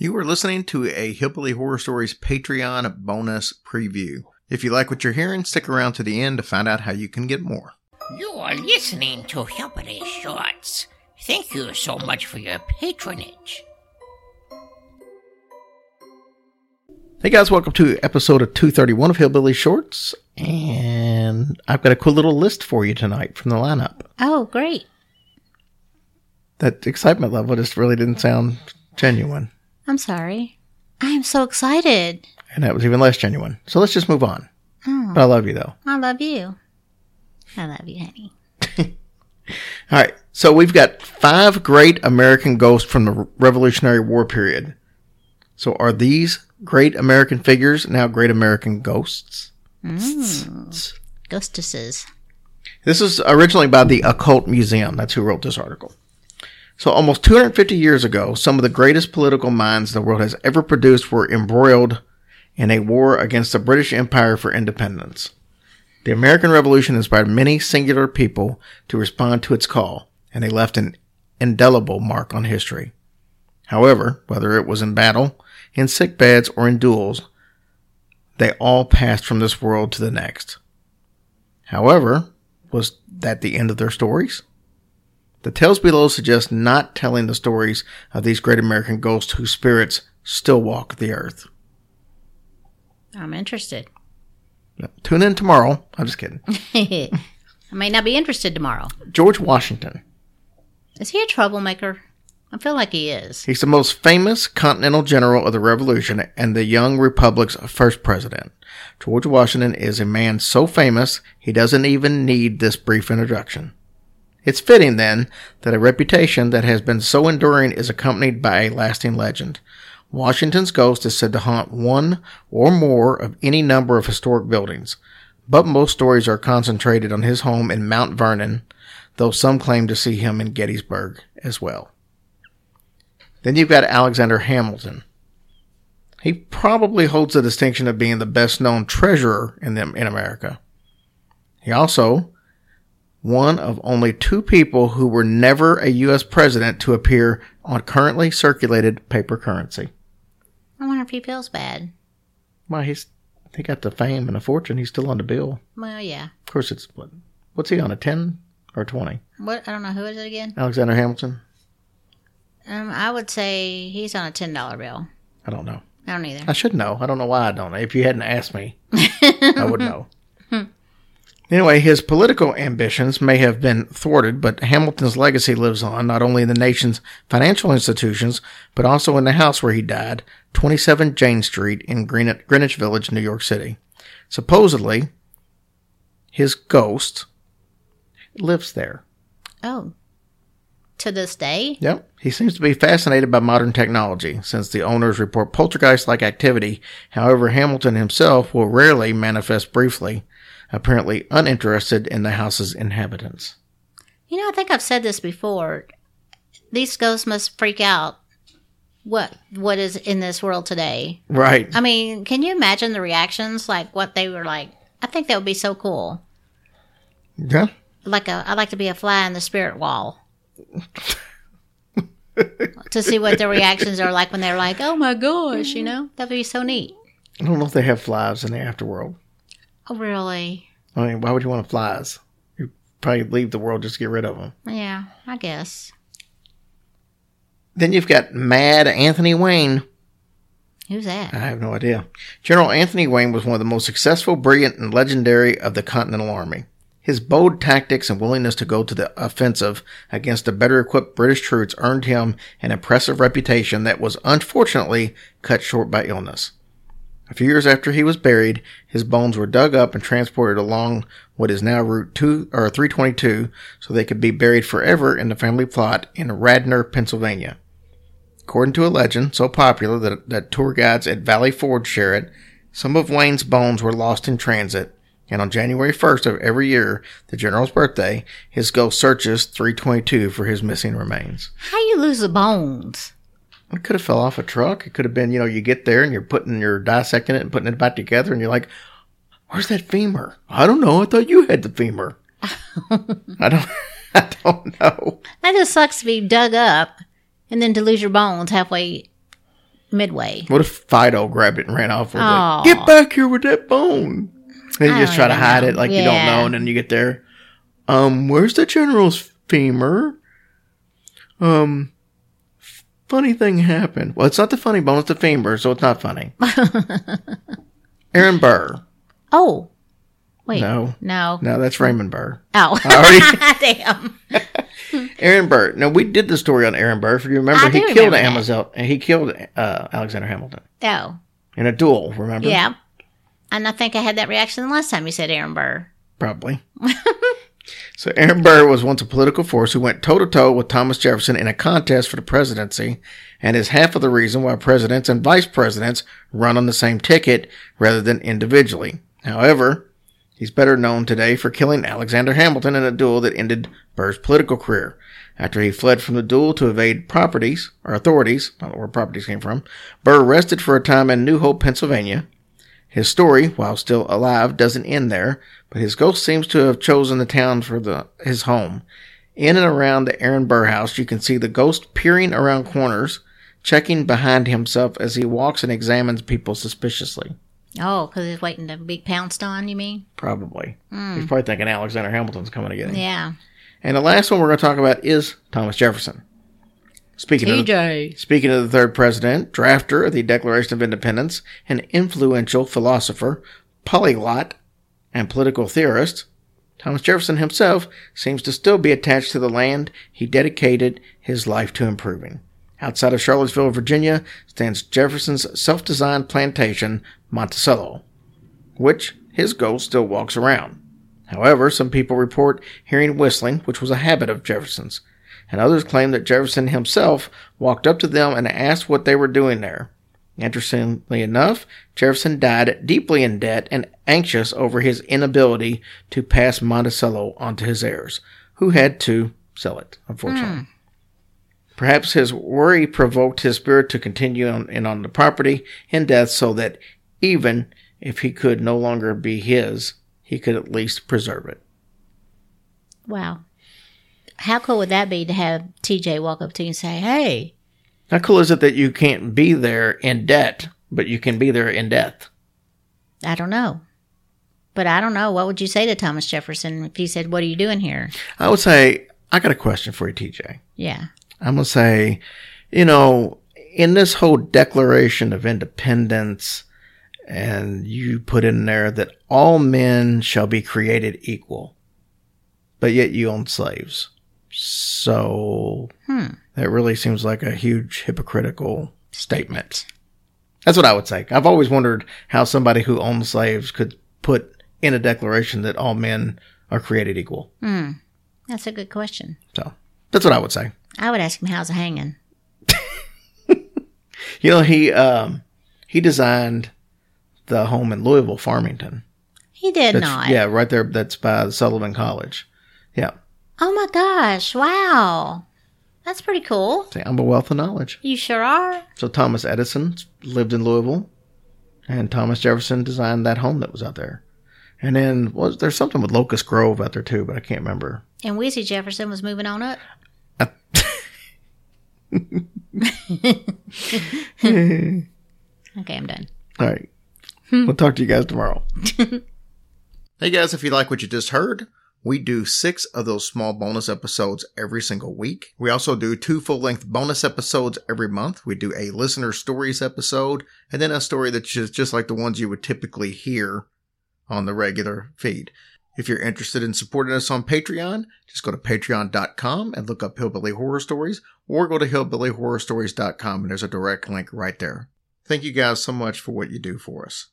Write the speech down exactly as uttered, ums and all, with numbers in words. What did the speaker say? You are listening to a Hillbilly Horror Stories Patreon bonus preview. If you like what you're hearing, stick around to the end to find out how you can get more. You are listening to Hillbilly Shorts. Thank you so much for your patronage. Hey guys, welcome to episode of two thirty-one of Hillbilly Shorts. And I've got a cool little list for you tonight from the lineup. Oh, great. That excitement level just really didn't sound genuine. I'm sorry. I am so excited. And that was even less genuine. So let's just move on. Oh. But I love you, though. I love you. I love you, honey. All right. So we've got five great American ghosts from the Revolutionary War period. So are these great American figures now great American ghosts? Mm. Ghostesses. This is originally by the Occult Museum. That's who wrote this article. So almost two hundred fifty years ago, some of the greatest political minds the world has ever produced were embroiled in a war against the British Empire for independence. The American Revolution inspired many singular people to respond to its call, and they left an indelible mark on history. However, whether it was in battle, in sick beds, or in duels, they all passed from this world to the next. However, was that the end of their stories? The tales below suggest not telling the stories of these great American ghosts whose spirits still walk the earth. I'm interested. Now, tune in tomorrow. I'm just kidding. I may not be interested tomorrow. George Washington. Is he a troublemaker? I feel like he is. He's the most famous Continental General of the Revolution and the young Republic's first president. George Washington is a man so famous, he doesn't even need this brief introduction. It's fitting, then, that a reputation that has been so enduring is accompanied by a lasting legend. Washington's ghost is said to haunt one or more of any number of historic buildings, but most stories are concentrated on his home in Mount Vernon, though some claim to see him in Gettysburg as well. Then you've got Alexander Hamilton. He probably holds the distinction of being the best-known treasurer in them in America. He also... one of only two people who were never a U S president to appear on currently circulated paper currency. I wonder if he feels bad. Well, he's he got the fame and the fortune. He's still on the bill. Well, yeah. Of course, it's what? What's he on, a ten or twenty? What I don't know. Who is it again? Alexander Hamilton. Um, I would say he's on a ten dollar bill. I don't know. I don't either. I should know. I don't know why I don't know. If you hadn't asked me, I would know. Anyway, his political ambitions may have been thwarted, but Hamilton's legacy lives on, not only in the nation's financial institutions, but also in the house where he died, twenty-seven Jane Street in Greenwich Village, New York City. Supposedly, his ghost lives there. Oh. To this day? Yep. He seems to be fascinated by modern technology, since the owners report poltergeist-like activity. However, Hamilton himself will rarely manifest briefly, apparently uninterested in the house's inhabitants. You know, I think I've said this before. These ghosts must freak out what what is in this world today. Right. I mean, can you imagine the reactions, like what they were like? I think that would be so cool. Yeah. Like a, I'd like to be a fly in the spirit wall. To see what their reactions are like when they're like, oh my gosh, you know? That would be so neat. I don't know if they have flies in the afterworld. Oh, really? I mean, why would you want flies? You'd probably leave the world just to get rid of them. Yeah, I guess. Then you've got Mad Anthony Wayne. Who's that? I have no idea. General Anthony Wayne was one of the most successful, brilliant, and legendary of the Continental Army. His bold tactics and willingness to go to the offensive against the better-equipped British troops earned him an impressive reputation that was unfortunately cut short by illness. A few years after he was buried, his bones were dug up and transported along what is now Route two or three twenty-two, so they could be buried forever in the family plot in Radnor, Pennsylvania. According to a legend so popular that, that tour guides at Valley Forge share it, some of Wayne's bones were lost in transit, and on January first of every year, the general's birthday, his ghost searches three twenty-two for his missing remains. How you lose the bones? It could have fell off a truck. It could have been, you know, you get there and you're putting, you're dissecting it and putting it back together and you're like, where's that femur? I don't know. I thought you had the femur. I don't, I don't know. That just sucks to be dug up and then to lose your bones halfway Midway. What if Fido grabbed it and ran off with Aww. it? Get back here with that bone. And you just try to hide know. it like yeah. you don't know, and then you get there. Um, where's the general's femur? Um, funny thing happened. Well, it's not the funny bone, it's the femur, so it's not funny. Aaron Burr. Oh. Wait. No. No. No, that's Raymond Burr. Oh. Already- Damn. Aaron Burr. Now, we did the story on Aaron Burr. If you remember, I he do killed Amazon, and he killed uh, Alexander Hamilton. Oh. In a duel, remember? Yeah. And I think I had that reaction the last time you said Aaron Burr. Probably. So Aaron Burr was once a political force who went toe-to-toe with Thomas Jefferson in a contest for the presidency, and is half of the reason why presidents and vice presidents run on the same ticket rather than individually. However, he's better known today for killing Alexander Hamilton in a duel that ended Burr's political career. After he fled from the duel to evade properties, or authorities, I don't know where properties came from, Burr rested for a time in New Hope, Pennsylvania. His story, while still alive, doesn't end there, but his ghost seems to have chosen the town for the, his home. In and around the Aaron Burr house, you can see the ghost peering around corners, checking behind himself as he walks and examines people suspiciously. Oh, because he's waiting to be pounced on, you mean? Probably. Mm. He's probably thinking Alexander Hamilton's coming to get him. Yeah. And the last one we're going to talk about is Thomas Jefferson. Speaking of, the, speaking of the third president, drafter of the Declaration of Independence, an influential philosopher, polyglot, and political theorist, Thomas Jefferson himself seems to still be attached to the land he dedicated his life to improving. Outside of Charlottesville, Virginia, stands Jefferson's self-designed plantation, Monticello, which his ghost still walks around. However, some people report hearing whistling, which was a habit of Jefferson's. And others claim that Jefferson himself walked up to them and asked what they were doing there. Interestingly enough, Jefferson died deeply in debt and anxious over his inability to pass Monticello onto his heirs, who had to sell it, unfortunately. Mm. Perhaps his worry provoked his spirit to continue on, in on the property in death so that even if he could no longer be his, he could at least preserve it. Wow. How cool would that be to have T J walk up to you and say, hey? How cool is it that you can't be there in debt, but you can be there in death? I don't know. But I don't know. What would you say to Thomas Jefferson if he said, what are you doing here? I would say, I got a question for you, T J. Yeah. I'm going to say, you know, in this whole Declaration of Independence, and you put in there that all men shall be created equal, but yet you own slaves. So, hmm. that really seems like a huge hypocritical statement. That's what I would say. I've always wondered how somebody who owned slaves could put in a declaration that all men are created equal. Hmm. That's a good question. So, that's what I would say. I would ask him, how's it hanging? You know, he um, he designed the home in Louisville, Farmington. He did that's, not. Yeah, right there. That's by the Sullivan College. Yeah. Oh my gosh, wow. That's pretty cool. See, I'm a wealth of knowledge. You sure are. So Thomas Edison lived in Louisville, and Thomas Jefferson designed that home that was out there. And then well, there's something with Locust Grove out there too, but I can't remember. And Weezy Jefferson was moving on up? I- Okay, I'm done. All right. We'll talk to you guys tomorrow. Hey guys, if you like what you just heard, we do six of those small bonus episodes every single week. We also do two full-length bonus episodes every month. We do a listener stories episode and then a story that's just like the ones you would typically hear on the regular feed. If you're interested in supporting us on Patreon, just go to patreon dot com and look up Hillbilly Horror Stories, or go to hillbilly horror stories dot com and there's a direct link right there. Thank you guys so much for what you do for us.